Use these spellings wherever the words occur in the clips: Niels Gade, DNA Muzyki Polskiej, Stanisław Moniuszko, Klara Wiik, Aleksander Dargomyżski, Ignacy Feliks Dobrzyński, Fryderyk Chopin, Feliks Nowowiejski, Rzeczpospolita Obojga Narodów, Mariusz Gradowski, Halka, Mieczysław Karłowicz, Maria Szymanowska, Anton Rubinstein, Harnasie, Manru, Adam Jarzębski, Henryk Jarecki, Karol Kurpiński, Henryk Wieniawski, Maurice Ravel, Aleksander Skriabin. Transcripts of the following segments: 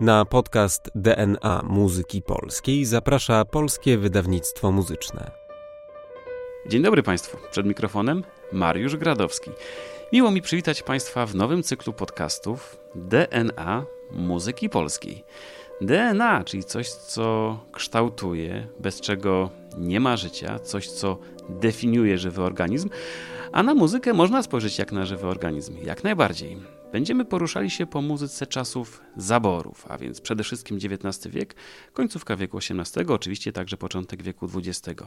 Na podcast DNA Muzyki Polskiej zaprasza Polskie Wydawnictwo Muzyczne. Dzień dobry Państwu. Przed mikrofonem Mariusz Gradowski. Miło mi przywitać Państwa w nowym cyklu podcastów DNA Muzyki Polskiej. DNA, czyli coś, co kształtuje, bez czego nie ma życia, coś, co definiuje żywy organizm, a na muzykę można spojrzeć jak na żywy organizm, jak najbardziej. Będziemy poruszali się po muzyce czasów zaborów, a więc przede wszystkim XIX wiek, końcówka wieku XVIII, oczywiście także początek wieku XX.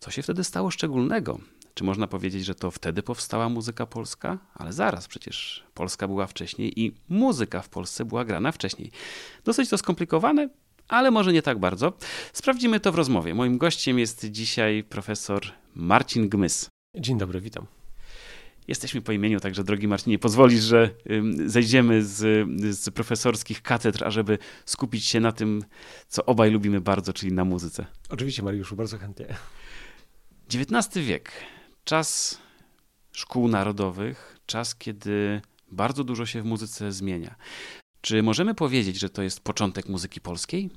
Co się wtedy stało szczególnego? Czy można powiedzieć, że to wtedy powstała muzyka polska? Ale zaraz, przecież Polska była wcześniej i muzyka w Polsce była grana wcześniej. Dosyć to skomplikowane, ale może nie tak bardzo. Sprawdzimy to w rozmowie. Moim gościem jest dzisiaj profesor Marcin Gmys. Dzień dobry, witam. Jesteśmy po imieniu, także drogi Marcinie, pozwolisz, że zejdziemy z profesorskich katedr, ażeby skupić się na tym, co obaj lubimy bardzo, czyli na muzyce. Oczywiście, Mariuszu, bardzo chętnie. XIX wiek, czas szkół narodowych, czas, kiedy bardzo dużo się w muzyce zmienia. Czy możemy powiedzieć, że to jest początek muzyki polskiej?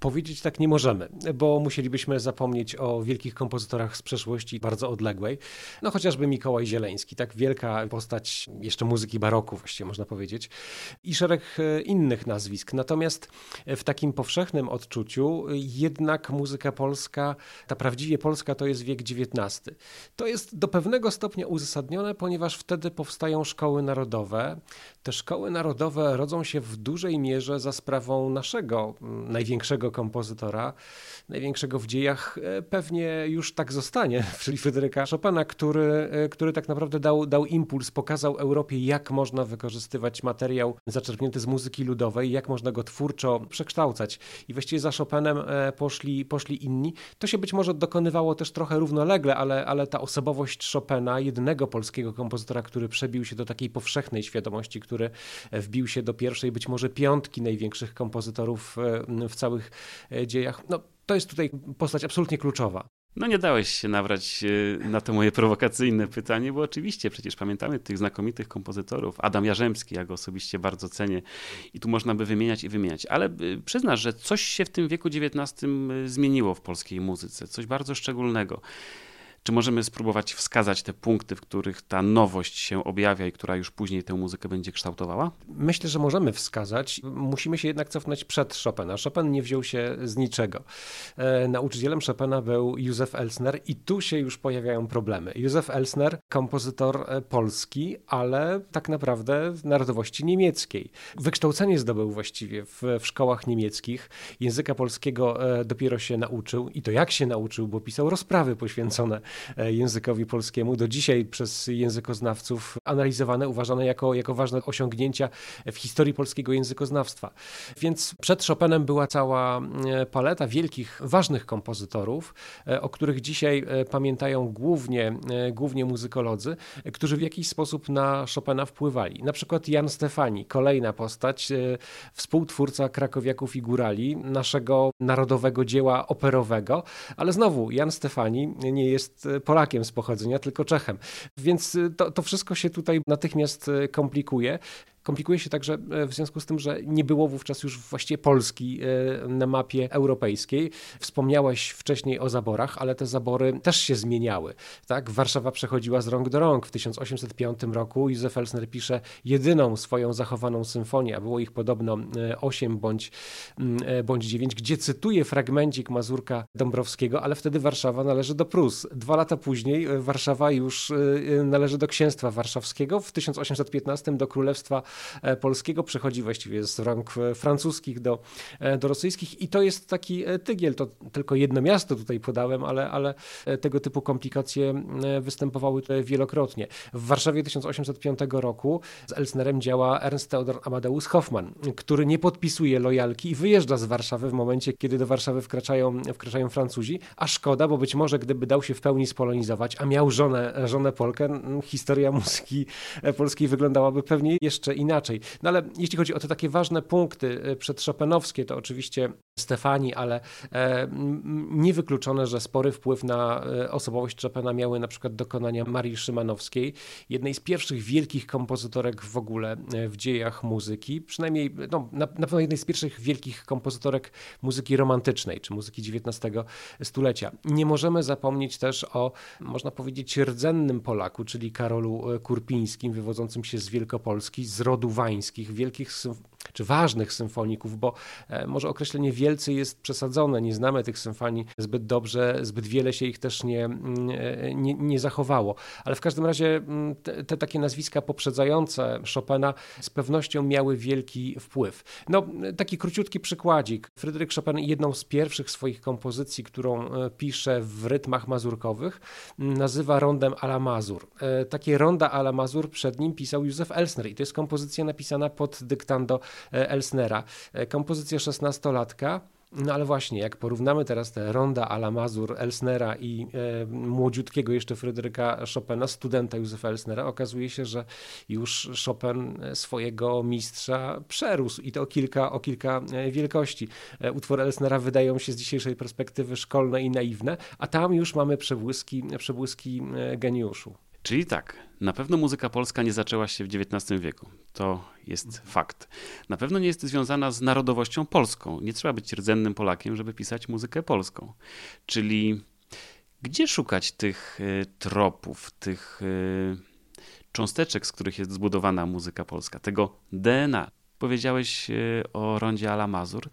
Powiedzieć tak nie możemy, bo musielibyśmy zapomnieć o wielkich kompozytorach z przeszłości bardzo odległej. No chociażby Mikołaj Zieleński, tak wielka postać jeszcze muzyki baroku właściwie można powiedzieć i szereg innych nazwisk. Natomiast w takim powszechnym odczuciu jednak muzyka polska, ta prawdziwie polska to jest wiek XIX. To jest do pewnego stopnia uzasadnione, ponieważ wtedy powstają szkoły narodowe. Te szkoły narodowe rodzą się w dużej mierze za sprawą naszego największego kompozytora, największego w dziejach, pewnie już tak zostanie, czyli Fryderyka Chopina, który tak naprawdę dał impuls, pokazał Europie, jak można wykorzystywać materiał zaczerpnięty z muzyki ludowej, jak można go twórczo przekształcać. I właściwie za Chopinem poszli inni. To się być może dokonywało też trochę równolegle, ale ta osobowość Chopina, jednego polskiego kompozytora, który przebił się do takiej powszechnej świadomości, który wbił się do pierwszej, być może piątki największych kompozytorów w całych dziejach. No, to jest tutaj postać absolutnie kluczowa. No nie dałeś się nabrać na to moje prowokacyjne pytanie, bo oczywiście przecież pamiętamy tych znakomitych kompozytorów. Adam Jarzębski, ja go osobiście bardzo cenię i tu można by wymieniać i wymieniać. Ale przyznasz, że coś się w tym wieku XIX zmieniło w polskiej muzyce, coś bardzo szczególnego. Czy możemy spróbować wskazać te punkty, w których ta nowość się objawia i która już później tę muzykę będzie kształtowała? Myślę, że możemy wskazać. Musimy się jednak cofnąć przed Chopina. Chopin nie wziął się z niczego. Nauczycielem Chopina był Józef Elsner i tu się już pojawiają problemy. Józef Elsner, kompozytor polski, ale tak naprawdę narodowości niemieckiej. Wykształcenie zdobył właściwie w szkołach niemieckich. Języka polskiego dopiero się nauczył i to jak się nauczył, bo pisał rozprawy poświęcone językowi polskiemu, do dzisiaj przez językoznawców analizowane, uważane jako ważne osiągnięcia w historii polskiego językoznawstwa. Więc przed Chopinem była cała paleta wielkich, ważnych kompozytorów, o których dzisiaj pamiętają głównie muzykolodzy, którzy w jakiś sposób na Chopina wpływali. Na przykład Jan Stefani, kolejna postać, współtwórca Krakowiaków i Górali, naszego narodowego dzieła operowego, ale znowu Jan Stefani nie jest Polakiem z pochodzenia, tylko Czechem. Więc to wszystko się tutaj natychmiast komplikuje. Komplikuje się także w związku z tym, że nie było wówczas już właściwie Polski na mapie europejskiej. Wspomniałeś wcześniej o zaborach, ale te zabory też się zmieniały. Tak? Warszawa przechodziła z rąk do rąk. W 1805 roku Józef Elsner pisze jedyną swoją zachowaną symfonię, a było ich podobno 8 bądź 9, gdzie cytuje fragmencik Mazurka Dąbrowskiego, ale wtedy Warszawa należy do Prus. 2 lata później Warszawa już należy do Księstwa Warszawskiego, w 1815 do Królestwa Polskiego, przechodzi właściwie z rąk francuskich do rosyjskich i to jest taki tygiel, to tylko jedno miasto tutaj podałem, ale tego typu komplikacje występowały wielokrotnie. W Warszawie 1805 roku z Elsnerem działa Ernst Theodor Amadeus Hoffmann, który nie podpisuje lojalki i wyjeżdża z Warszawy w momencie, kiedy do Warszawy wkraczają Francuzi, a szkoda, bo być może gdyby dał się w pełni spolonizować, a miał żonę Polkę, historia muzyki polskiej wyglądałaby pewnie jeszcze inaczej. No ale jeśli chodzi o te takie ważne punkty przedszopenowskie, to oczywiście Stefani, ale niewykluczone, że spory wpływ na osobowość Chopina miały na przykład dokonania Marii Szymanowskiej, jednej z pierwszych wielkich kompozytorek w ogóle w dziejach muzyki, przynajmniej na pewno jednej z pierwszych wielkich kompozytorek muzyki romantycznej, czy muzyki XIX stulecia. Nie możemy zapomnieć też o, można powiedzieć, rdzennym Polaku, czyli Karolu Kurpińskim, wywodzącym się z Wielkopolski, z rodu Wańskich, wielkich czy ważnych symfoników, bo może określenie wielcy jest przesadzone, nie znamy tych symfonii zbyt dobrze, zbyt wiele się ich też nie zachowało, ale w każdym razie te takie nazwiska poprzedzające Chopina z pewnością miały wielki wpływ. Taki króciutki przykładzik. Fryderyk Chopin jedną z pierwszych swoich kompozycji, którą pisze w rytmach mazurkowych, nazywa rondem à la Mazur. Takie ronda à la Mazur przed nim pisał Józef Elsner i to jest kompozycja napisana pod dyktando Elsnera. Kompozycja 16-latka. Ale właśnie, jak porównamy teraz te ronda à la Mazur Elsnera i młodziutkiego jeszcze Fryderyka Chopina, studenta Józefa Elsnera, okazuje się, że już Chopin swojego mistrza przerósł i to o kilka wielkości. Utwory Elsnera wydają się z dzisiejszej perspektywy szkolne i naiwne, a tam już mamy przebłyski geniuszu. Czyli tak, na pewno muzyka polska nie zaczęła się w XIX wieku. To jest fakt. Na pewno nie jest związana z narodowością polską. Nie trzeba być rdzennym Polakiem, żeby pisać muzykę polską. Czyli gdzie szukać tych tropów, tych cząsteczek, z których jest zbudowana muzyka polska, tego DNA? Powiedziałeś o rondzie à la Mazur.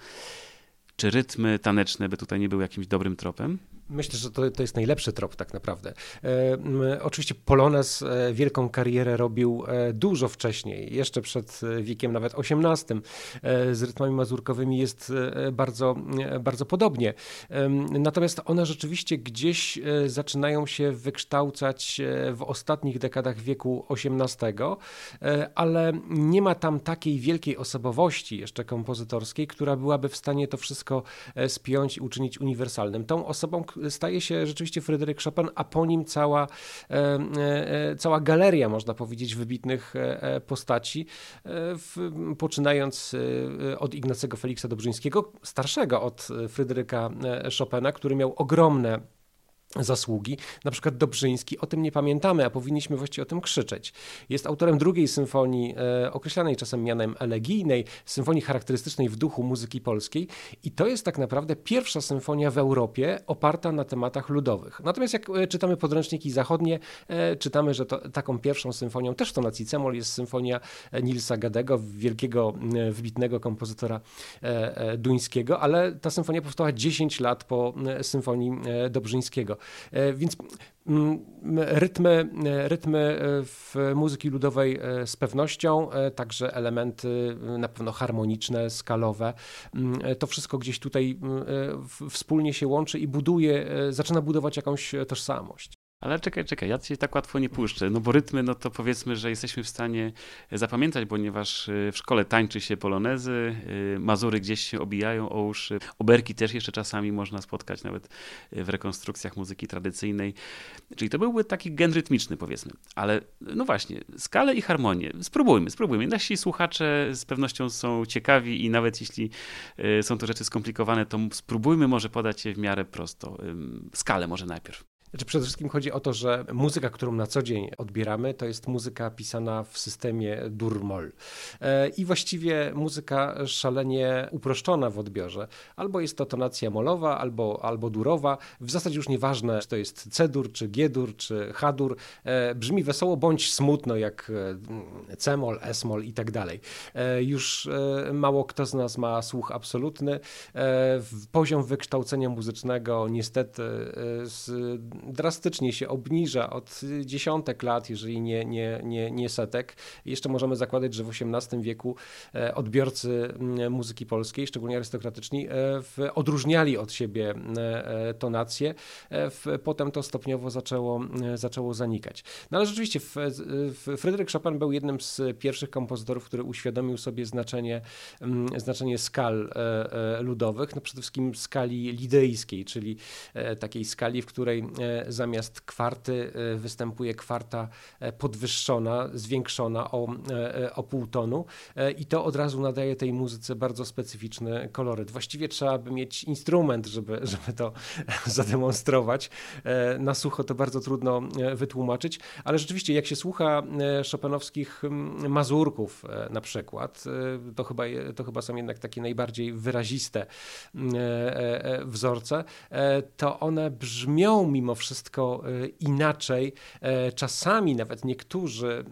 Czy rytmy taneczne by tutaj nie były jakimś dobrym tropem? Myślę, że to jest najlepszy trop tak naprawdę. Oczywiście polonez wielką karierę robił dużo wcześniej, jeszcze przed wiekiem nawet XVIII. Z rytmami mazurkowymi jest bardzo, bardzo podobnie. Natomiast one rzeczywiście gdzieś zaczynają się wykształcać w ostatnich dekadach wieku XVIII, ale nie ma tam takiej wielkiej osobowości jeszcze kompozytorskiej, która byłaby w stanie to wszystko spiąć i uczynić uniwersalnym. Tą osobą staje się rzeczywiście Fryderyk Chopin, a po nim cała galeria, można powiedzieć, wybitnych postaci, poczynając od Ignacego Feliksa Dobrzyńskiego, starszego od Fryderyka Chopina, który miał ogromne zasługi. Na przykład Dobrzyński, o tym nie pamiętamy, a powinniśmy właściwie o tym krzyczeć. Jest autorem drugiej symfonii, określanej czasem mianem elegijnej, symfonii charakterystycznej w duchu muzyki polskiej i to jest tak naprawdę pierwsza symfonia w Europie oparta na tematach ludowych. Natomiast jak czytamy podręczniki zachodnie, czytamy, że taką pierwszą symfonią, też w tonacji c-moll, jest symfonia Nielsa Gadego, wielkiego, wybitnego kompozytora duńskiego, ale ta symfonia powstała 10 lat po symfonii Dobrzyńskiego. Więc rytmy w muzyki ludowej z pewnością, także elementy na pewno harmoniczne, skalowe. To wszystko gdzieś tutaj wspólnie się łączy i zaczyna budować jakąś tożsamość. Ale czekaj, ja się tak łatwo nie puszczę, bo rytmy, to powiedzmy, że jesteśmy w stanie zapamiętać, ponieważ w szkole tańczy się polonezy, mazury gdzieś się obijają o uszy, oberki też jeszcze czasami można spotkać nawet w rekonstrukcjach muzyki tradycyjnej. Czyli to byłby taki gen rytmiczny, powiedzmy. Ale właśnie, skalę i harmonię. Spróbujmy. Nasi słuchacze z pewnością są ciekawi i nawet jeśli są to rzeczy skomplikowane, to spróbujmy może podać je w miarę prosto. Skalę może najpierw. Przede wszystkim chodzi o to, że muzyka, którą na co dzień odbieramy, to jest muzyka pisana w systemie dur-moll i właściwie muzyka szalenie uproszczona w odbiorze. Albo jest to tonacja molowa, albo durowa. W zasadzie już nieważne, czy to jest C-dur, czy G-dur, czy H-dur. Brzmi wesoło bądź smutno, jak C-moll, S-moll i tak dalej. Już mało kto z nas ma słuch absolutny. Poziom wykształcenia muzycznego niestety drastycznie się obniża od dziesiątek lat, jeżeli nie setek. Jeszcze możemy zakładać, że w XVIII wieku odbiorcy muzyki polskiej, szczególnie arystokratyczni, odróżniali od siebie tonację. Potem to stopniowo zaczęło zanikać. Ale rzeczywiście Fryderyk Chopin był jednym z pierwszych kompozytorów, który uświadomił sobie znaczenie skal ludowych, przede wszystkim skali lidyjskiej, czyli takiej skali, w której zamiast kwarty występuje kwarta podwyższona, zwiększona o pół tonu i to od razu nadaje tej muzyce bardzo specyficzny koloryt. Właściwie trzeba by mieć instrument, żeby to zademonstrować. Na sucho to bardzo trudno wytłumaczyć, ale rzeczywiście jak się słucha chopinowskich mazurków na przykład, to chyba są jednak takie najbardziej wyraziste wzorce, to one brzmią mimo wszystko inaczej. Czasami nawet niektórzy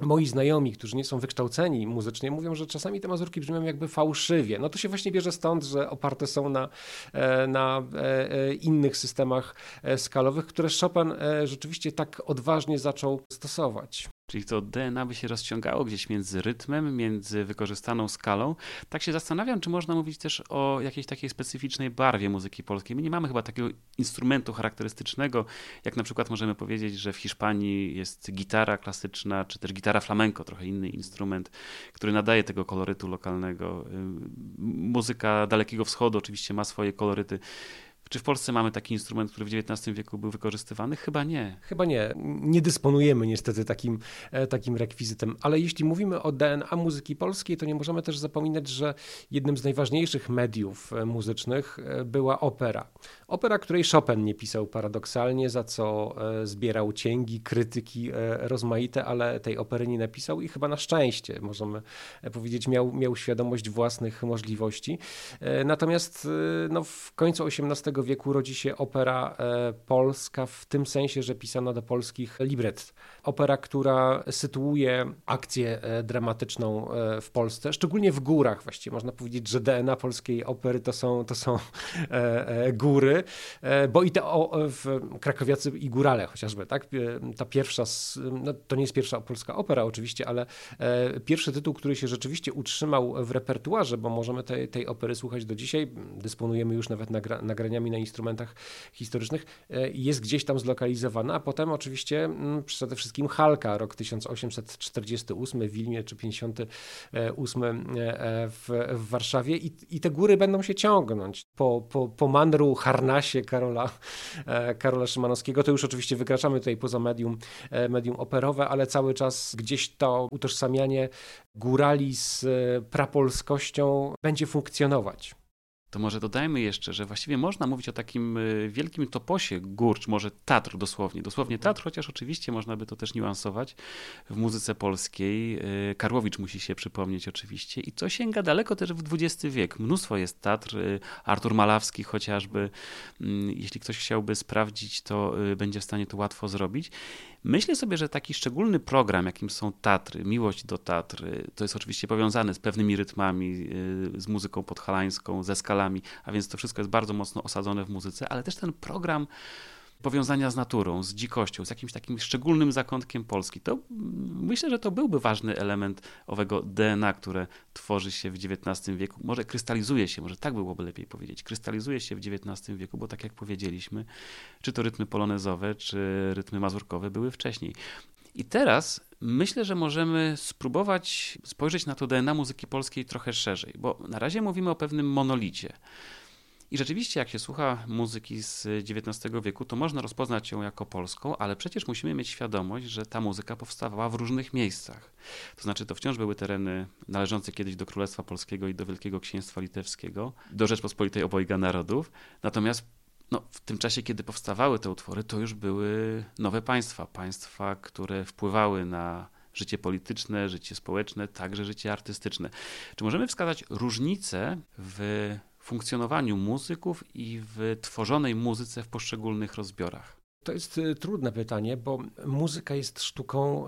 moi znajomi, którzy nie są wykształceni muzycznie, mówią, że czasami te mazurki brzmią jakby fałszywie. No to się właśnie bierze stąd, że oparte są na innych systemach skalowych, które Chopin rzeczywiście tak odważnie zaczął stosować. Czyli to DNA by się rozciągało gdzieś między rytmem, między wykorzystaną skalą. Tak się zastanawiam, czy można mówić też o jakiejś takiej specyficznej barwie muzyki polskiej. My nie mamy chyba takiego instrumentu charakterystycznego, jak na przykład możemy powiedzieć, że w Hiszpanii jest gitara klasyczna, czy też gitara flamenco, trochę inny instrument, który nadaje tego kolorytu lokalnego. Muzyka Dalekiego Wschodu oczywiście ma swoje koloryty. Czy w Polsce mamy taki instrument, który w XIX wieku był wykorzystywany? Chyba nie. Chyba nie. Nie dysponujemy niestety takim rekwizytem. Ale jeśli mówimy o DNA muzyki polskiej, to nie możemy też zapominać, że jednym z najważniejszych mediów muzycznych była opera. Opera, której Chopin nie pisał paradoksalnie, za co zbierał cięgi, krytyki rozmaite, ale tej opery nie napisał i chyba na szczęście, możemy powiedzieć, miał świadomość własnych możliwości. Natomiast w końcu XVIII wieku rodzi się opera polska w tym sensie, że pisano do polskich libret. Opera, która sytuuje akcję dramatyczną w Polsce, szczególnie w górach właściwie. Można powiedzieć, że DNA polskiej opery to są góry, bo i krakowiacy i górale chociażby, tak? Ta pierwsza, to nie jest pierwsza polska opera oczywiście, ale pierwszy tytuł, który się rzeczywiście utrzymał w repertuarze, bo możemy tej opery słuchać do dzisiaj, dysponujemy już nawet nagraniami na instrumentach historycznych, jest gdzieś tam zlokalizowana, a potem oczywiście przede wszystkim Halka, rok 1848 w Wilnie czy 58 w Warszawie i te góry będą się ciągnąć. Po Manru, Harnasie Karola Szymanowskiego, to już oczywiście wykraczamy tutaj poza medium operowe, ale cały czas gdzieś to utożsamianie górali z prapolskością będzie funkcjonować. To może dodajmy jeszcze, że właściwie można mówić o takim wielkim toposie gór, czy może Tatr dosłownie Tatr, chociaż oczywiście można by to też niuansować w muzyce polskiej. Karłowicz musi się przypomnieć oczywiście i to sięga daleko też w XX wiek. Mnóstwo jest Tatr, Artur Malawski chociażby. Jeśli ktoś chciałby sprawdzić, to będzie w stanie to łatwo zrobić. Myślę sobie, że taki szczególny program, jakim są Tatry, miłość do Tatr, to jest oczywiście powiązane z pewnymi rytmami, z muzyką podhalańską, ze skalami, a więc to wszystko jest bardzo mocno osadzone w muzyce, ale też ten program powiązania z naturą, z dzikością, z jakimś takim szczególnym zakątkiem Polski, to myślę, że to byłby ważny element owego DNA, które tworzy się w XIX wieku. Może krystalizuje się, może tak byłoby lepiej powiedzieć, krystalizuje się w XIX wieku, bo tak jak powiedzieliśmy, czy to rytmy polonezowe, czy rytmy mazurkowe były wcześniej. I teraz myślę, że możemy spróbować spojrzeć na to DNA muzyki polskiej trochę szerzej, bo na razie mówimy o pewnym monolicie. I rzeczywiście, jak się słucha muzyki z XIX wieku, to można rozpoznać ją jako polską, ale przecież musimy mieć świadomość, że ta muzyka powstawała w różnych miejscach. To znaczy, to wciąż były tereny należące kiedyś do Królestwa Polskiego i do Wielkiego Księstwa Litewskiego, do Rzeczpospolitej Obojga Narodów. Natomiast w tym czasie, kiedy powstawały te utwory, to już były nowe państwa, które wpływały na życie polityczne, życie społeczne, także życie artystyczne. Czy możemy wskazać różnice w funkcjonowaniu muzyków i w tworzonej muzyce w poszczególnych rozbiorach? To jest trudne pytanie, bo muzyka jest sztuką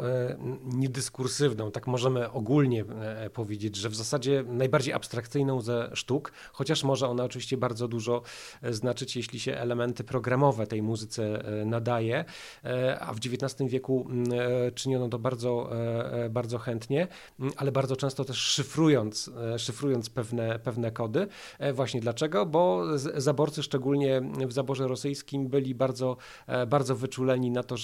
niedyskursywną. Tak możemy ogólnie powiedzieć, że w zasadzie najbardziej abstrakcyjną ze sztuk, chociaż może ona oczywiście bardzo dużo znaczyć, jeśli się elementy programowe tej muzyce nadaje, a w XIX wieku czyniono to bardzo, bardzo chętnie, ale bardzo często też szyfrując pewne kody. Właśnie dlaczego? Bo zaborcy, szczególnie w zaborze rosyjskim, byli bardzo bardzo wyczuleni na to,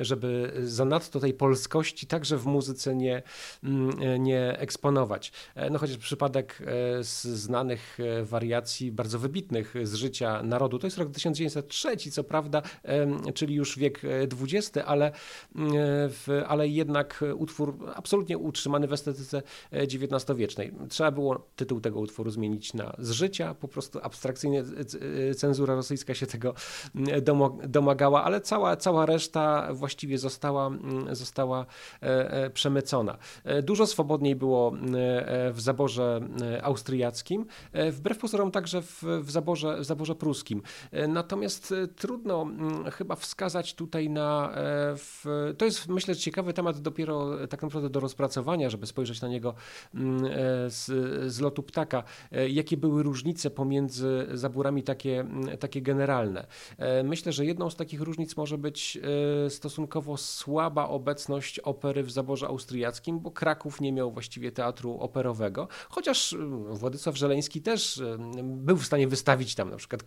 żeby zanadto tej polskości także w muzyce nie eksponować. No chociaż przypadek z znanych wariacji bardzo wybitnych z życia narodu, to jest rok 1903, co prawda, czyli już wiek XX, ale jednak utwór absolutnie utrzymany w estetyce XIX-wiecznej. Trzeba było tytuł tego utworu zmienić na Z życia, po prostu abstrakcyjnie cenzura rosyjska się tego domagała, ale cała reszta właściwie została przemycona. Dużo swobodniej było w zaborze austriackim, wbrew pozorom także w zaborze pruskim. Natomiast trudno chyba wskazać tutaj to jest, myślę, ciekawy temat dopiero tak naprawdę do rozpracowania, żeby spojrzeć na niego z lotu ptaka. Jakie były różnice pomiędzy zaborami takie generalne? Myślę, że jedną z takich różnic może być stosunkowo słaba obecność opery w zaborze austriackim, bo Kraków nie miał właściwie teatru operowego, chociaż Władysław Żeleński też był w stanie wystawić tam na przykład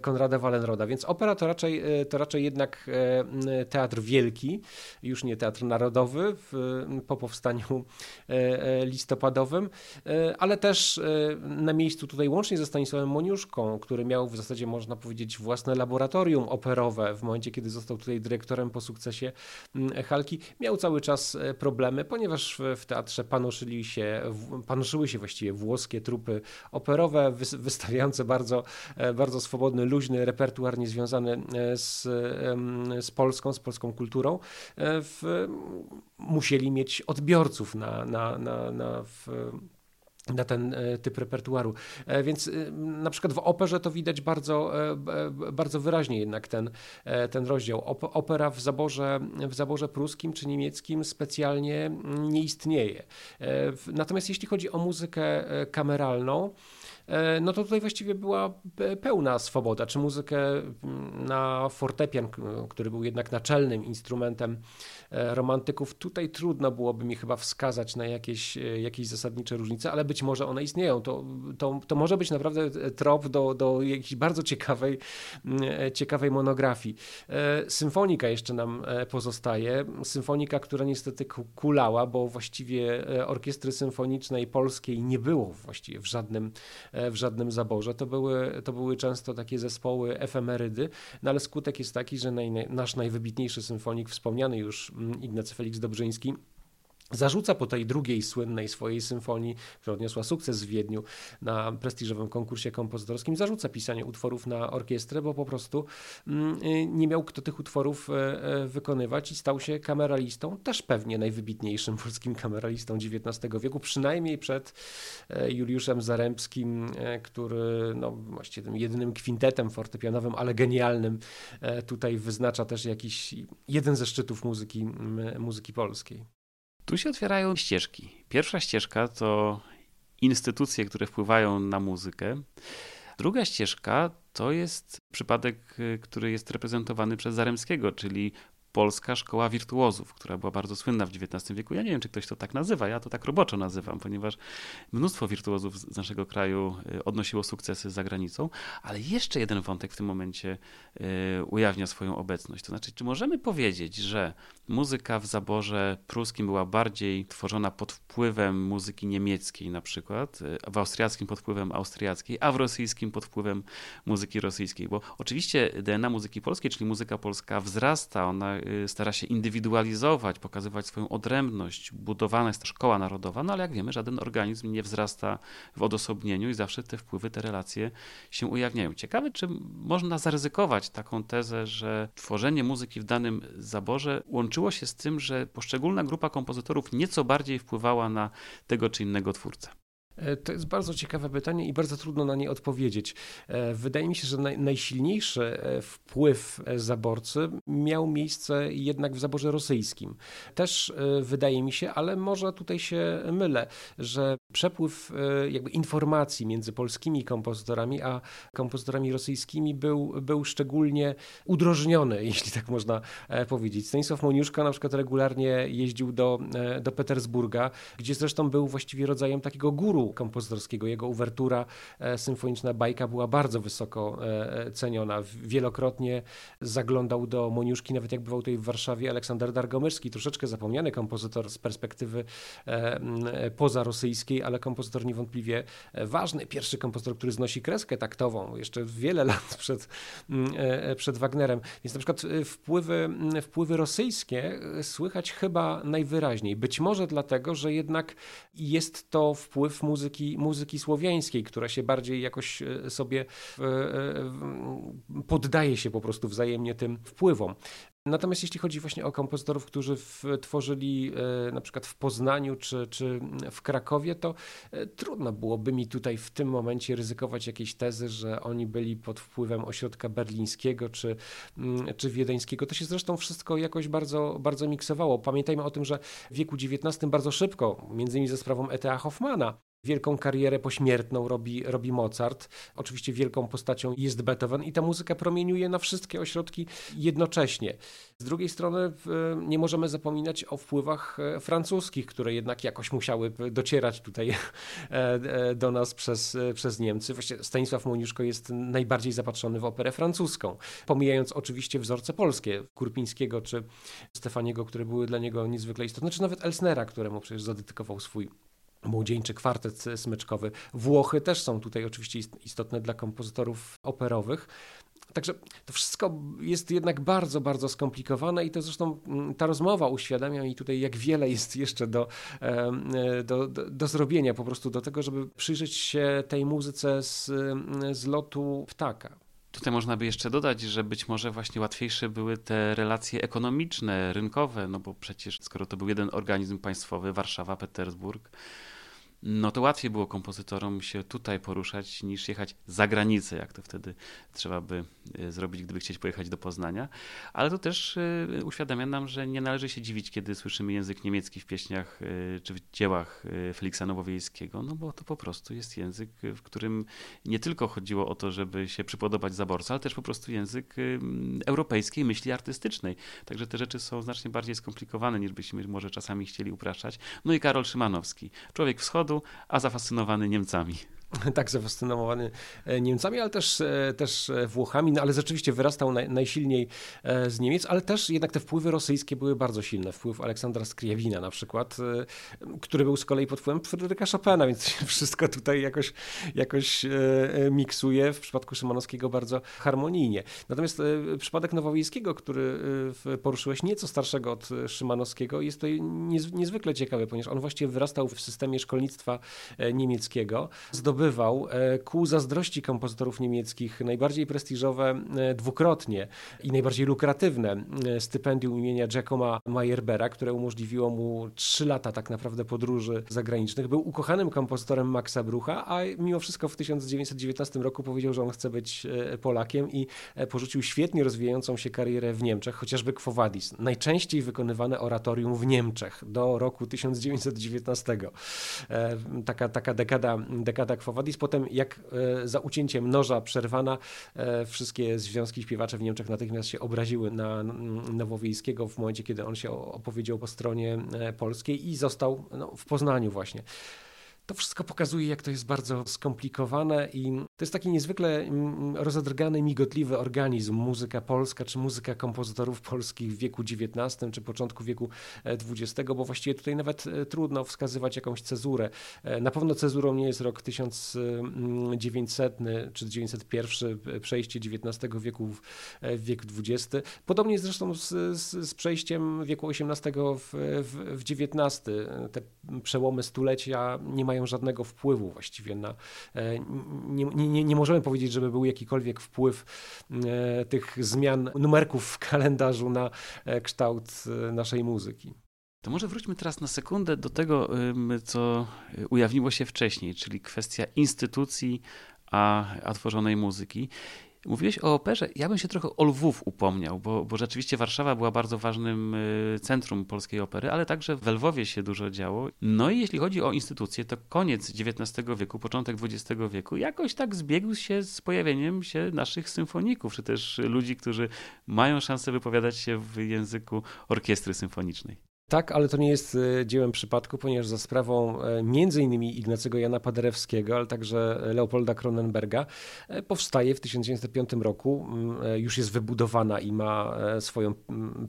Konrada Wallenroda, więc opera to raczej jednak teatr wielki, już nie teatr narodowy po powstaniu listopadowym, ale też na miejscu tutaj łącznie ze Stanisławem Moniuszką, który miał w zasadzie, można powiedzieć, własne laboratorium operowe w momencie, kiedy został tutaj dyrektorem po sukcesie Halki, miał cały czas problemy, ponieważ w teatrze panoszyły się właściwie włoskie trupy operowe, wystawiające bardzo, bardzo swobodny, luźny repertuar niezwiązany z polską kulturą. Musieli mieć odbiorców na ten typ repertuaru. Więc na przykład w operze to widać bardzo, bardzo wyraźnie jednak ten rozdział. Opera w zaborze pruskim czy niemieckim specjalnie nie istnieje. Natomiast jeśli chodzi o muzykę kameralną, no to tutaj właściwie była pełna swoboda, czy muzykę na fortepian, który był jednak naczelnym instrumentem romantyków, tutaj trudno byłoby mi chyba wskazać na jakieś zasadnicze różnice, ale być może one istnieją. To może być naprawdę trop do jakiejś bardzo ciekawej monografii. Symfonika jeszcze nam pozostaje, symfonika, która niestety kulała, bo właściwie orkiestry symfonicznej polskiej nie było właściwie w żadnym zaborze. To były często takie zespoły efemerydy, no ale skutek jest taki, że nasz najwybitniejszy symfonik, wspomniany już Ignacy Feliks Dobrzyński, zarzuca po tej drugiej słynnej swojej symfonii, która odniosła sukces w Wiedniu na prestiżowym konkursie kompozytorskim, zarzuca pisanie utworów na orkiestrę, bo po prostu nie miał kto tych utworów wykonywać i stał się kameralistą, też pewnie najwybitniejszym polskim kameralistą XIX wieku, przynajmniej przed Juliuszem Zaremskim, który no, właściwie tym jedynym kwintetem fortepianowym, ale genialnym tutaj wyznacza też jeden ze szczytów muzyki polskiej. Tu się otwierają ścieżki. Pierwsza ścieżka to instytucje, które wpływają na muzykę. Druga ścieżka to jest przypadek, który jest reprezentowany przez Zaremskiego, czyli Polska Szkoła Wirtuozów, która była bardzo słynna w XIX wieku. Ja nie wiem, czy ktoś to tak nazywa, ja to tak roboczo nazywam, ponieważ mnóstwo wirtuozów z naszego kraju odnosiło sukcesy za granicą, ale jeszcze jeden wątek w tym momencie ujawnia swoją obecność. To znaczy, czy możemy powiedzieć, że muzyka w zaborze pruskim była bardziej tworzona pod wpływem muzyki niemieckiej na przykład, w austriackim pod wpływem austriackiej, a w rosyjskim pod wpływem muzyki rosyjskiej? Bo oczywiście DNA muzyki polskiej, czyli muzyka polska wzrasta, ona stara się indywidualizować, pokazywać swoją odrębność. Budowana jest ta szkoła narodowa, no ale jak wiemy, żaden organizm nie wzrasta w odosobnieniu i zawsze te wpływy, te relacje się ujawniają. Ciekawe, czy można zaryzykować taką tezę, że tworzenie muzyki w danym zaborze łączyło się z tym, że poszczególna grupa kompozytorów nieco bardziej wpływała na tego czy innego twórcę. To jest bardzo ciekawe pytanie i bardzo trudno na nie odpowiedzieć. Wydaje mi się, że najsilniejszy wpływ zaborcy miał miejsce jednak w zaborze rosyjskim. Też wydaje mi się, ale może tutaj się mylę, że przepływ jakby informacji między polskimi kompozytorami a kompozytorami rosyjskimi był szczególnie udrożniony, jeśli tak można powiedzieć. Stanisław Moniuszko na przykład regularnie jeździł do Petersburga, gdzie zresztą był właściwie rodzajem takiego guru szału kompozytorskiego. Jego uwertura symfoniczna Bajka była bardzo wysoko ceniona. Wielokrotnie zaglądał do Moniuszki, nawet jak bywał tutaj w Warszawie, Aleksander Dargomyżski, troszeczkę zapomniany kompozytor z perspektywy pozarosyjskiej, ale kompozytor niewątpliwie ważny. Pierwszy kompozytor, który znosi kreskę taktową jeszcze wiele lat przed Wagnerem. Więc na przykład wpływy rosyjskie słychać chyba najwyraźniej. Być może dlatego, że jednak jest to wpływ muzyki słowiańskiej, która się bardziej jakoś sobie poddaje się po prostu wzajemnie tym wpływom. Natomiast jeśli chodzi właśnie o kompozytorów, którzy tworzyli na przykład w Poznaniu czy w Krakowie, to trudno byłoby mi tutaj w tym momencie ryzykować jakiejś tezy, że oni byli pod wpływem ośrodka berlińskiego czy wiedeńskiego. To się zresztą wszystko jakoś bardzo, bardzo miksowało. Pamiętajmy o tym, że w wieku XIX bardzo szybko, między innymi ze sprawą E.T.A. Hoffmana, wielką karierę pośmiertną robi Mozart. Oczywiście wielką postacią jest Beethoven i ta muzyka promieniuje na wszystkie ośrodki jednocześnie. Z drugiej strony nie możemy zapominać o wpływach francuskich, które jednak jakoś musiały docierać tutaj do nas przez Niemcy. Właściwie Stanisław Moniuszko jest najbardziej zapatrzony w operę francuską, pomijając oczywiście wzorce polskie, Kurpińskiego czy Stefaniego, które były dla niego niezwykle istotne, czy nawet Elsnera, któremu przecież zadedykował swój młodzieńczy kwartet smyczkowy. Włochy też są tutaj oczywiście istotne dla kompozytorów operowych. Także to wszystko jest jednak bardzo, bardzo skomplikowane i to zresztą ta rozmowa uświadamia mi tutaj, jak wiele jest jeszcze do zrobienia, po prostu do tego, żeby przyjrzeć się tej muzyce z lotu ptaka. Tutaj można by jeszcze dodać, że być może właśnie łatwiejsze były te relacje ekonomiczne, rynkowe, no bo przecież skoro to był jeden organizm państwowy, Warszawa, Petersburg, no to łatwiej było kompozytorom się tutaj poruszać niż jechać za granicę, jak to wtedy trzeba by zrobić, gdyby chcieć pojechać do Poznania. Ale to też uświadamia nam, że nie należy się dziwić, kiedy słyszymy język niemiecki w pieśniach czy w dziełach Feliksa Nowowiejskiego, no bo to po prostu jest język, w którym nie tylko chodziło o to, żeby się przypodobać zaborcy, ale też po prostu język europejskiej myśli artystycznej. Także te rzeczy są znacznie bardziej skomplikowane, niż byśmy może czasami chcieli upraszczać. No i Karol Szymanowski, człowiek wschodni, a zafascynowany Niemcami. Tak, zafascynowany Niemcami, ale też Włochami, no ale rzeczywiście wyrastał najsilniej z Niemiec, ale też jednak te wpływy rosyjskie były bardzo silne. Wpływ Aleksandra Skriabina na przykład, który był z kolei pod wpływem Fryderyka Chopina, więc się wszystko tutaj jakoś miksuje w przypadku Szymanowskiego bardzo harmonijnie. Natomiast przypadek Nowowiejskiego, który poruszyłeś, nieco starszego od Szymanowskiego, jest tutaj niezwykle ciekawy, ponieważ on właściwie wyrastał w systemie szkolnictwa niemieckiego, zdobywał ku zazdrości kompozytorów niemieckich najbardziej prestiżowe dwukrotnie i najbardziej lukratywne stypendium imienia Giacomo Meyerbeera, które umożliwiło mu 3 lata tak naprawdę podróży zagranicznych. Był ukochanym kompozytorem Maxa Brucha, a mimo wszystko w 1919 roku powiedział, że on chce być Polakiem i porzucił świetnie rozwijającą się karierę w Niemczech, chociażby Quo Vadis, najczęściej wykonywane oratorium w Niemczech do roku 1919. Taka dekada Quo Vadis. Potem jak za ucięciem noża przerwana, wszystkie związki śpiewacze w Niemczech natychmiast się obraziły na Nowowiejskiego w momencie, kiedy on się opowiedział po stronie polskiej i został w Poznaniu właśnie. To wszystko pokazuje, jak to jest bardzo skomplikowane i to jest taki niezwykle rozedrgany, migotliwy organizm, muzyka polska czy muzyka kompozytorów polskich w wieku XIX czy początku wieku XX, bo właściwie tutaj nawet trudno wskazywać jakąś cezurę. Na pewno cezurą nie jest rok 1900 czy 1901, przejście XIX wieku w wiek XX. Podobnie jest zresztą z przejściem wieku XVIII w XIX. Te przełomy stulecia nie mają żadnego wpływu właściwie na... Nie możemy powiedzieć, żeby był jakikolwiek wpływ tych zmian numerków w kalendarzu na kształt naszej muzyki. To może wróćmy teraz na sekundę do tego, co ujawniło się wcześniej, czyli kwestia instytucji, a tworzonej muzyki. Mówiłeś o operze. Ja bym się trochę o Lwów upomniał, bo rzeczywiście Warszawa była bardzo ważnym centrum polskiej opery, ale także we Lwowie się dużo działo. No i jeśli chodzi o instytucje, to koniec XIX wieku, początek XX wieku jakoś tak zbiegł się z pojawieniem się naszych symfoników, czy też ludzi, którzy mają szansę wypowiadać się w języku orkiestry symfonicznej. Tak, ale to nie jest dziełem przypadku, ponieważ za sprawą m.in. Ignacego Jana Paderewskiego, ale także Leopolda Kronenberga powstaje w 1905 roku, już jest wybudowana i ma swoją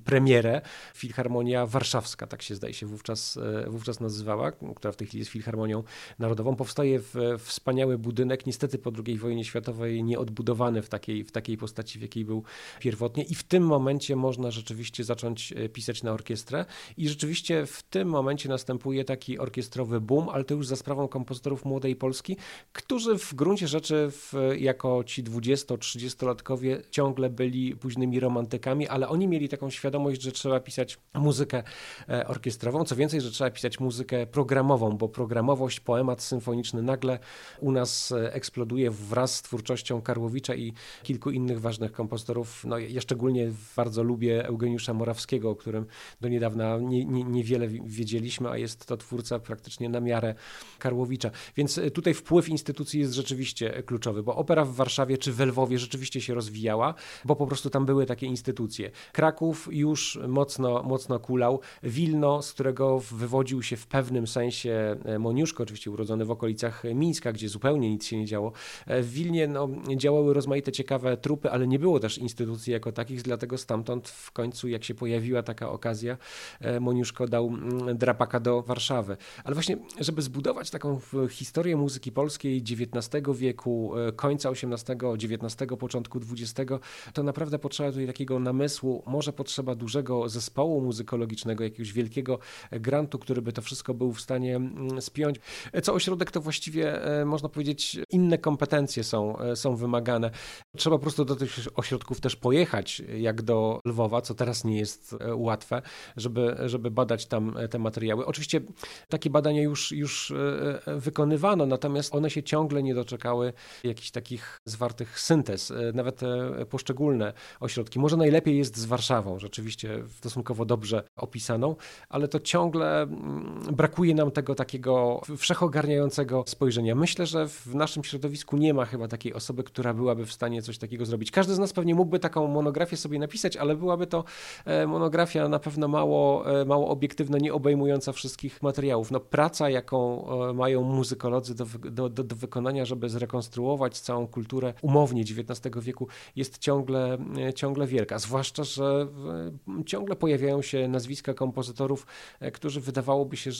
premierę, Filharmonia Warszawska, tak się zdaje się wówczas nazywała, która w tej chwili jest Filharmonią Narodową. Powstaje wspaniały budynek, niestety po II wojnie światowej nieodbudowany w takiej postaci, w jakiej był pierwotnie, i w tym momencie można rzeczywiście zacząć pisać na orkiestrę. I rzeczywiście w tym momencie następuje taki orkiestrowy boom, ale to już za sprawą kompozytorów Młodej Polski, którzy w gruncie rzeczy jako ci 20-30-latkowie ciągle byli późnymi romantykami, ale oni mieli taką świadomość, że trzeba pisać muzykę orkiestrową, co więcej, że trzeba pisać muzykę programową, bo programowość, poemat symfoniczny nagle u nas eksploduje wraz z twórczością Karłowicza i kilku innych ważnych kompozytorów. No, ja szczególnie bardzo lubię Eugeniusza Morawskiego, o którym do niedawna niewiele wiedzieliśmy, a jest to twórca praktycznie na miarę Karłowicza. Więc tutaj wpływ instytucji jest rzeczywiście kluczowy, bo opera w Warszawie czy we Lwowie rzeczywiście się rozwijała, bo po prostu tam były takie instytucje. Kraków już mocno kulał. Wilno, z którego wywodził się w pewnym sensie Moniuszko, oczywiście urodzony w okolicach Mińska, gdzie zupełnie nic się nie działo. W Wilnie działały rozmaite ciekawe trupy, ale nie było też instytucji jako takich, dlatego stamtąd w końcu, jak się pojawiła taka okazja, Moniuszko dał drapaka do Warszawy. Ale właśnie, żeby zbudować taką historię muzyki polskiej XIX wieku, końca XVIII, XIX, początku XX, to naprawdę potrzeba tutaj takiego namysłu, może potrzeba dużego zespołu muzykologicznego, jakiegoś wielkiego grantu, który by to wszystko był w stanie spiąć. Co ośrodek, to właściwie można powiedzieć, inne kompetencje są wymagane. Trzeba po prostu do tych ośrodków też pojechać, jak do Lwowa, co teraz nie jest łatwe, żeby badać tam te materiały. Oczywiście takie badania już wykonywano, natomiast one się ciągle nie doczekały jakichś takich zwartych syntez, nawet poszczególne ośrodki. Może najlepiej jest z Warszawą, rzeczywiście stosunkowo dobrze opisaną, ale to ciągle brakuje nam tego takiego wszechogarniającego spojrzenia. Myślę, że w naszym środowisku nie ma chyba takiej osoby, która byłaby w stanie coś takiego zrobić. Każdy z nas pewnie mógłby taką monografię sobie napisać, ale byłaby to monografia na pewno mało obiektywna, nie obejmująca wszystkich materiałów. No, praca, jaką mają muzykolodzy do wykonania, żeby zrekonstruować całą kulturę umownie XIX wieku, jest ciągle wielka. Zwłaszcza, że ciągle pojawiają się nazwiska kompozytorów, którzy wydawałoby się,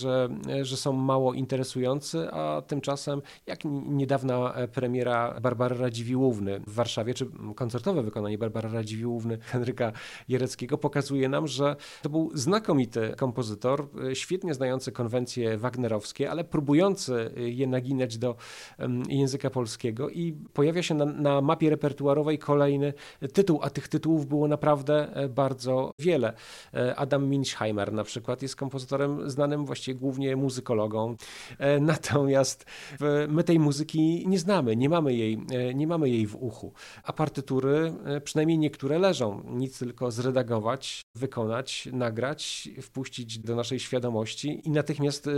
że są mało interesujący, a tymczasem, jak niedawna premiera Barbary Radziwiłłówny w Warszawie, czy koncertowe wykonanie Barbary Radziwiłłówny Henryka Jareckiego, pokazuje nam, że to był znakomity kompozytor, świetnie znający konwencje wagnerowskie, ale próbujący je naginać do języka polskiego, i pojawia się na mapie repertuarowej kolejny tytuł, a tych tytułów było naprawdę bardzo wiele. Adam Minsheimer na przykład jest kompozytorem znanym właściwie głównie muzykologą, natomiast my tej muzyki nie znamy, nie mamy jej w uchu, a partytury, przynajmniej niektóre, leżą. Nic tylko zredagować, wykonać, nagrać, wpuścić do naszej świadomości i natychmiast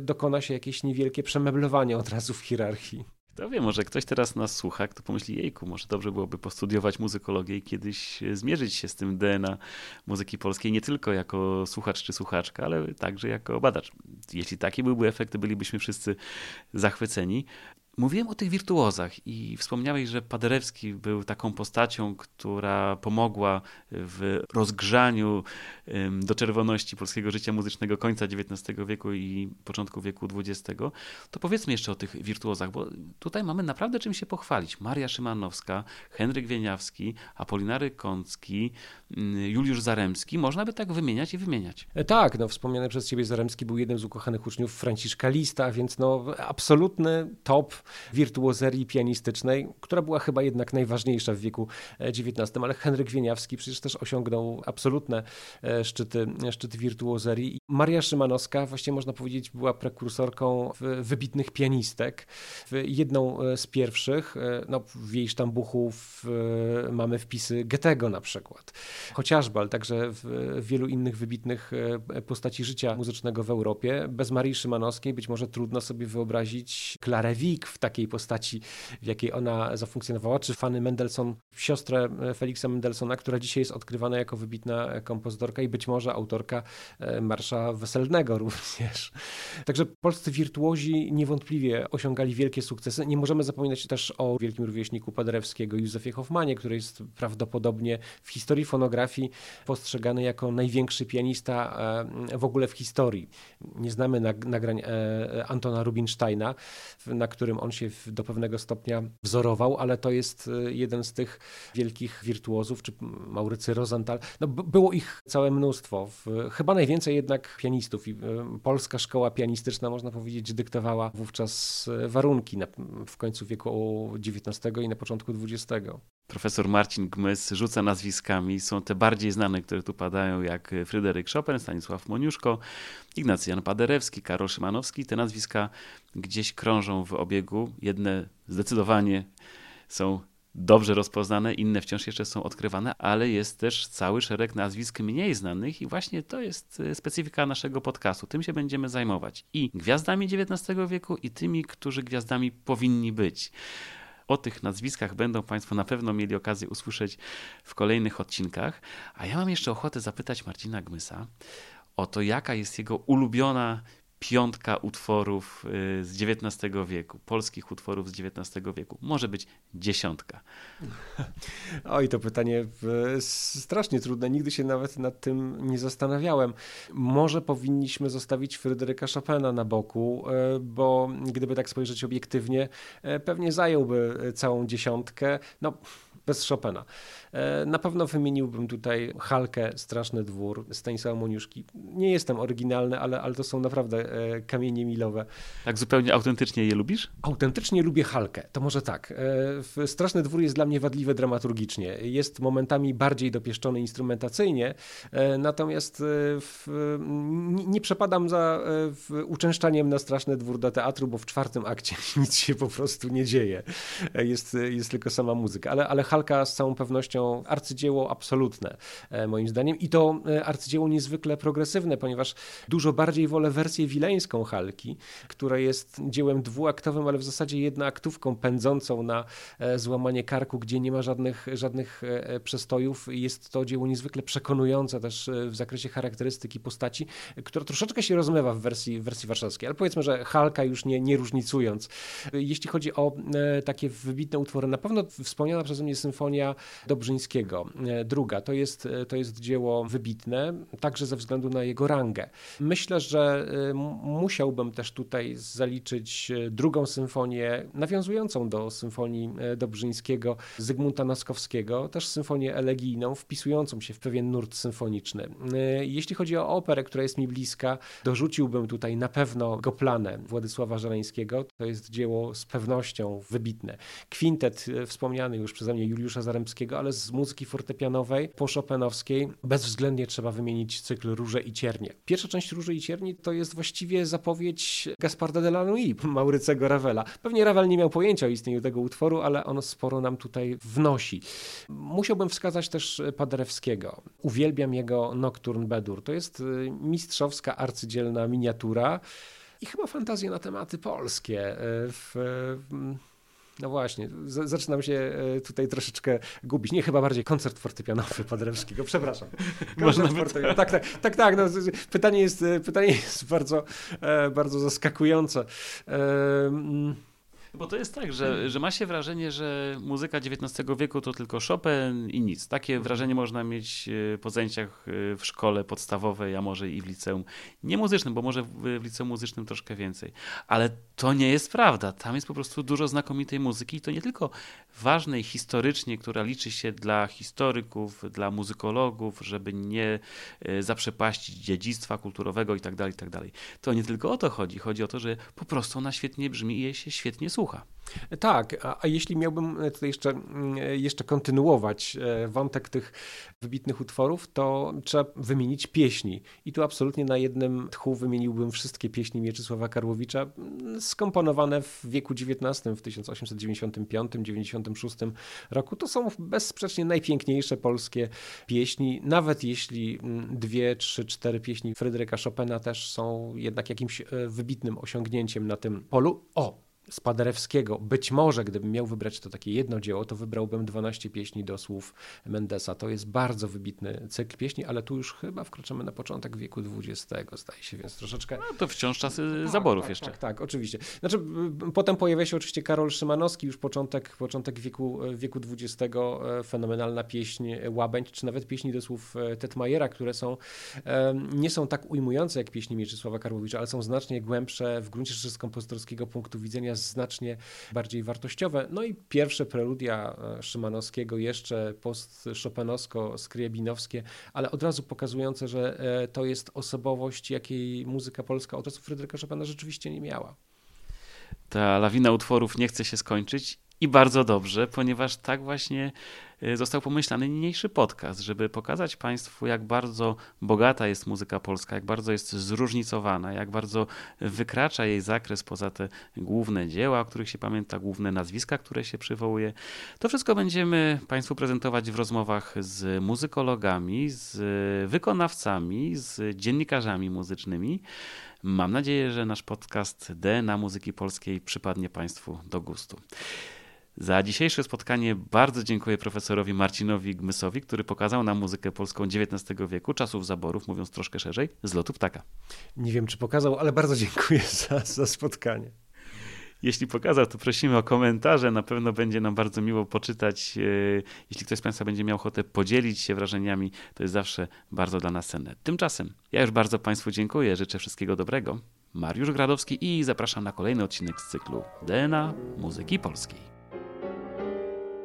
dokona się jakieś niewielkie przemeblowanie od razu w hierarchii. Kto wie, może ktoś teraz nas słucha, kto pomyśli, jejku, może dobrze byłoby postudiować muzykologię i kiedyś zmierzyć się z tym DNA muzyki polskiej, nie tylko jako słuchacz czy słuchaczka, ale także jako badacz. Jeśli takie byłby efekt, to bylibyśmy wszyscy zachwyceni. Mówiłem o tych wirtuozach i wspomniałeś, że Paderewski był taką postacią, która pomogła w rozgrzaniu do czerwoności polskiego życia muzycznego końca XIX wieku i początku wieku XX. To powiedzmy jeszcze o tych wirtuozach, bo tutaj mamy naprawdę czym się pochwalić. Maria Szymanowska, Henryk Wieniawski, Apolinary Kącki, Juliusz Zaremski. Można by tak wymieniać i wymieniać. Tak, no wspomniany przez ciebie Zaremski był jednym z ukochanych uczniów Franciszka Lista, więc no absolutny top wirtuozerii pianistycznej, która była chyba jednak najważniejsza w wieku XIX, ale Henryk Wieniawski przecież też osiągnął absolutne szczyty wirtuozerii. Maria Szymanowska, właściwie można powiedzieć, była prekursorką wybitnych pianistek. Jedną z pierwszych, no w jej sztambuchu mamy wpisy Goethego na przykład, chociażby, ale także w wielu innych wybitnych postaci życia muzycznego w Europie. Bez Marii Szymanowskiej być może trudno sobie wyobrazić Klarę Wiik, w takiej postaci, w jakiej ona zafunkcjonowała, czy Fanny Mendelssohn, siostrę Feliksa Mendelssohna, która dzisiaj jest odkrywana jako wybitna kompozytorka i być może autorka Marsza Weselnego również. Także polscy wirtuozi niewątpliwie osiągali wielkie sukcesy. Nie możemy zapominać też o wielkim rówieśniku Paderewskiego, Józefie Hoffmanie, który jest prawdopodobnie w historii fonografii postrzegany jako największy pianista w ogóle w historii. Nie znamy nagrań Antona Rubinsteina, na którym on się do pewnego stopnia wzorował, ale to jest jeden z tych wielkich wirtuozów, czy Maurycy Rosenthal. No, było ich całe mnóstwo. Chyba najwięcej jednak pianistów. I polska szkoła pianistyczna, można powiedzieć, dyktowała wówczas warunki w końcu wieku XIX i na początku XX. Profesor Marcin Gmys rzuca nazwiskami. Są te bardziej znane, które tu padają, jak Fryderyk Chopin, Stanisław Moniuszko, Ignacy Jan Paderewski, Karol Szymanowski. Te nazwiska gdzieś krążą w obiegu. Jedne zdecydowanie są dobrze rozpoznane, inne wciąż jeszcze są odkrywane, ale jest też cały szereg nazwisk mniej znanych i właśnie to jest specyfika naszego podcastu. Tym się będziemy zajmować i gwiazdami XIX wieku, i tymi, którzy gwiazdami powinni być. O tych nazwiskach będą Państwo na pewno mieli okazję usłyszeć w kolejnych odcinkach. A ja mam jeszcze ochotę zapytać Marcina Gmysa o to, jaka jest jego ulubiona piątka utworów z XIX wieku, polskich utworów z XIX wieku. Może być dziesiątka. Oj, to pytanie strasznie trudne. Nigdy się nawet nad tym nie zastanawiałem. Może powinniśmy zostawić Fryderyka Chopina na boku, bo gdyby tak spojrzeć obiektywnie, pewnie zająłby całą dziesiątkę. No, bez Chopina. Na pewno wymieniłbym tutaj Halkę, Straszny Dwór, Stanisława Moniuszki. Nie jestem oryginalny, ale to są naprawdę kamienie milowe. Tak zupełnie autentycznie je lubisz? Autentycznie lubię Halkę, to może tak. Straszny Dwór jest dla mnie wadliwy dramaturgicznie. Jest momentami bardziej dopieszczony instrumentacyjnie, natomiast nie przepadam za uczęszczaniem na Straszny Dwór do teatru, bo w czwartym akcie nic się po prostu nie dzieje. Jest tylko sama muzyka, ale Halka z całą pewnością arcydzieło absolutne, moim zdaniem. I to arcydzieło niezwykle progresywne, ponieważ dużo bardziej wolę wersję wileńską Halki, która jest dziełem dwuaktowym, ale w zasadzie jednoaktówką pędzącą na złamanie karku, gdzie nie ma żadnych przestojów. Jest to dzieło niezwykle przekonujące też w zakresie charakterystyki postaci, która troszeczkę się rozmywa w wersji warszawskiej, ale powiedzmy, że Halka już nie różnicując. Jeśli chodzi o takie wybitne utwory, na pewno wspomniana przeze mnie Symfonia Dobrzyńskiego, druga. To jest dzieło wybitne, także ze względu na jego rangę. Myślę, że musiałbym też tutaj zaliczyć drugą symfonię, nawiązującą do Symfonii Dobrzyńskiego Zygmunta Noskowskiego, też symfonię elegijną, wpisującą się w pewien nurt symfoniczny. Jeśli chodzi o operę, która jest mi bliska, dorzuciłbym tutaj na pewno Goplanę Władysława Żeleńskiego. To jest dzieło z pewnością wybitne. Kwintet wspomniany już przeze mnie Juliusza Zaremskiego, ale z muzyki fortepianowej po chopinowskiej bezwzględnie trzeba wymienić cykl Róże i Ciernie. Pierwsza część Róży i Cierni to jest właściwie zapowiedź Gasparda Delaunay, Maurycego Ravela. Pewnie Ravel nie miał pojęcia o istnieniu tego utworu, ale ono sporo nam tutaj wnosi. Musiałbym wskazać też Paderewskiego. Uwielbiam jego Nocturne Bedur. To jest mistrzowska, arcydzielna miniatura i chyba fantazja na tematy polskie. No właśnie, zaczynam się tutaj troszeczkę gubić. Nie, chyba bardziej koncert fortepianowy Paderewskiego, przepraszam. Można fortepianowy. Tak. No, pytanie jest bardzo, bardzo zaskakujące. Bo to jest tak, że ma się wrażenie, że muzyka XIX wieku to tylko Chopin i nic. Takie wrażenie można mieć po zajęciach w szkole podstawowej, a może i w liceum niemuzycznym, bo może w liceum muzycznym troszkę więcej. Ale to nie jest prawda. Tam jest po prostu dużo znakomitej muzyki i to nie tylko ważnej historycznie, która liczy się dla historyków, dla muzykologów, żeby nie zaprzepaścić dziedzictwa kulturowego itd. To nie tylko o to chodzi. Chodzi o to, że po prostu ona świetnie brzmi i jej się świetnie słucha. Tak, a jeśli miałbym tutaj jeszcze kontynuować wątek tych wybitnych utworów, to trzeba wymienić pieśni. I tu absolutnie na jednym tchu wymieniłbym wszystkie pieśni Mieczysława Karłowicza skomponowane w wieku XIX, w 1895-96 roku. To są bezsprzecznie najpiękniejsze polskie pieśni, nawet jeśli 2, 3, 4 pieśni Fryderyka Chopina też są jednak jakimś wybitnym osiągnięciem na tym polu. z Paderewskiego. Być może, gdybym miał wybrać to takie jedno dzieło, to wybrałbym 12 pieśni do słów Mendesa. To jest bardzo wybitny cykl pieśni, ale tu już chyba wkraczamy na początek wieku XX, zdaje się, więc troszeczkę... No to wciąż czasy zaborów jeszcze. Tak, oczywiście. Znaczy, potem pojawia się oczywiście Karol Szymanowski, już początek wieku XX, fenomenalna pieśń Łabędź, czy nawet pieśni do słów Tetmajera, które są, nie są tak ujmujące jak pieśni Mieczysława Karłowicza, ale są znacznie głębsze, w gruncie rzeczy z kompozytorskiego punktu widzenia znacznie bardziej wartościowe. No i pierwsze preludia Szymanowskiego, jeszcze post-szopenowsko-skriabinowskie, ale od razu pokazujące, że to jest osobowość, jakiej muzyka polska od czasu Fryderyka Chopina rzeczywiście nie miała. Ta lawina utworów nie chce się skończyć i bardzo dobrze, ponieważ tak właśnie został pomyślany niniejszy podcast, żeby pokazać Państwu, jak bardzo bogata jest muzyka polska, jak bardzo jest zróżnicowana, jak bardzo wykracza jej zakres poza te główne dzieła, o których się pamięta, główne nazwiska, które się przywołuje. To wszystko będziemy Państwu prezentować w rozmowach z muzykologami, z wykonawcami, z dziennikarzami muzycznymi. Mam nadzieję, że nasz podcast DNA Muzyki Polskiej przypadnie Państwu do gustu. Za dzisiejsze spotkanie bardzo dziękuję profesorowi Marcinowi Gmysowi, który pokazał nam muzykę polską XIX wieku, czasów zaborów, mówiąc troszkę szerzej, z lotu ptaka. Nie wiem, czy pokazał, ale bardzo dziękuję za spotkanie. Jeśli pokazał, to prosimy o komentarze. Na pewno będzie nam bardzo miło poczytać. Jeśli ktoś z Państwa będzie miał ochotę podzielić się wrażeniami, to jest zawsze bardzo dla nas cenne. Tymczasem ja już bardzo Państwu dziękuję. Życzę wszystkiego dobrego. Mariusz Gradowski i zapraszam na kolejny odcinek z cyklu DNA Muzyki Polskiej.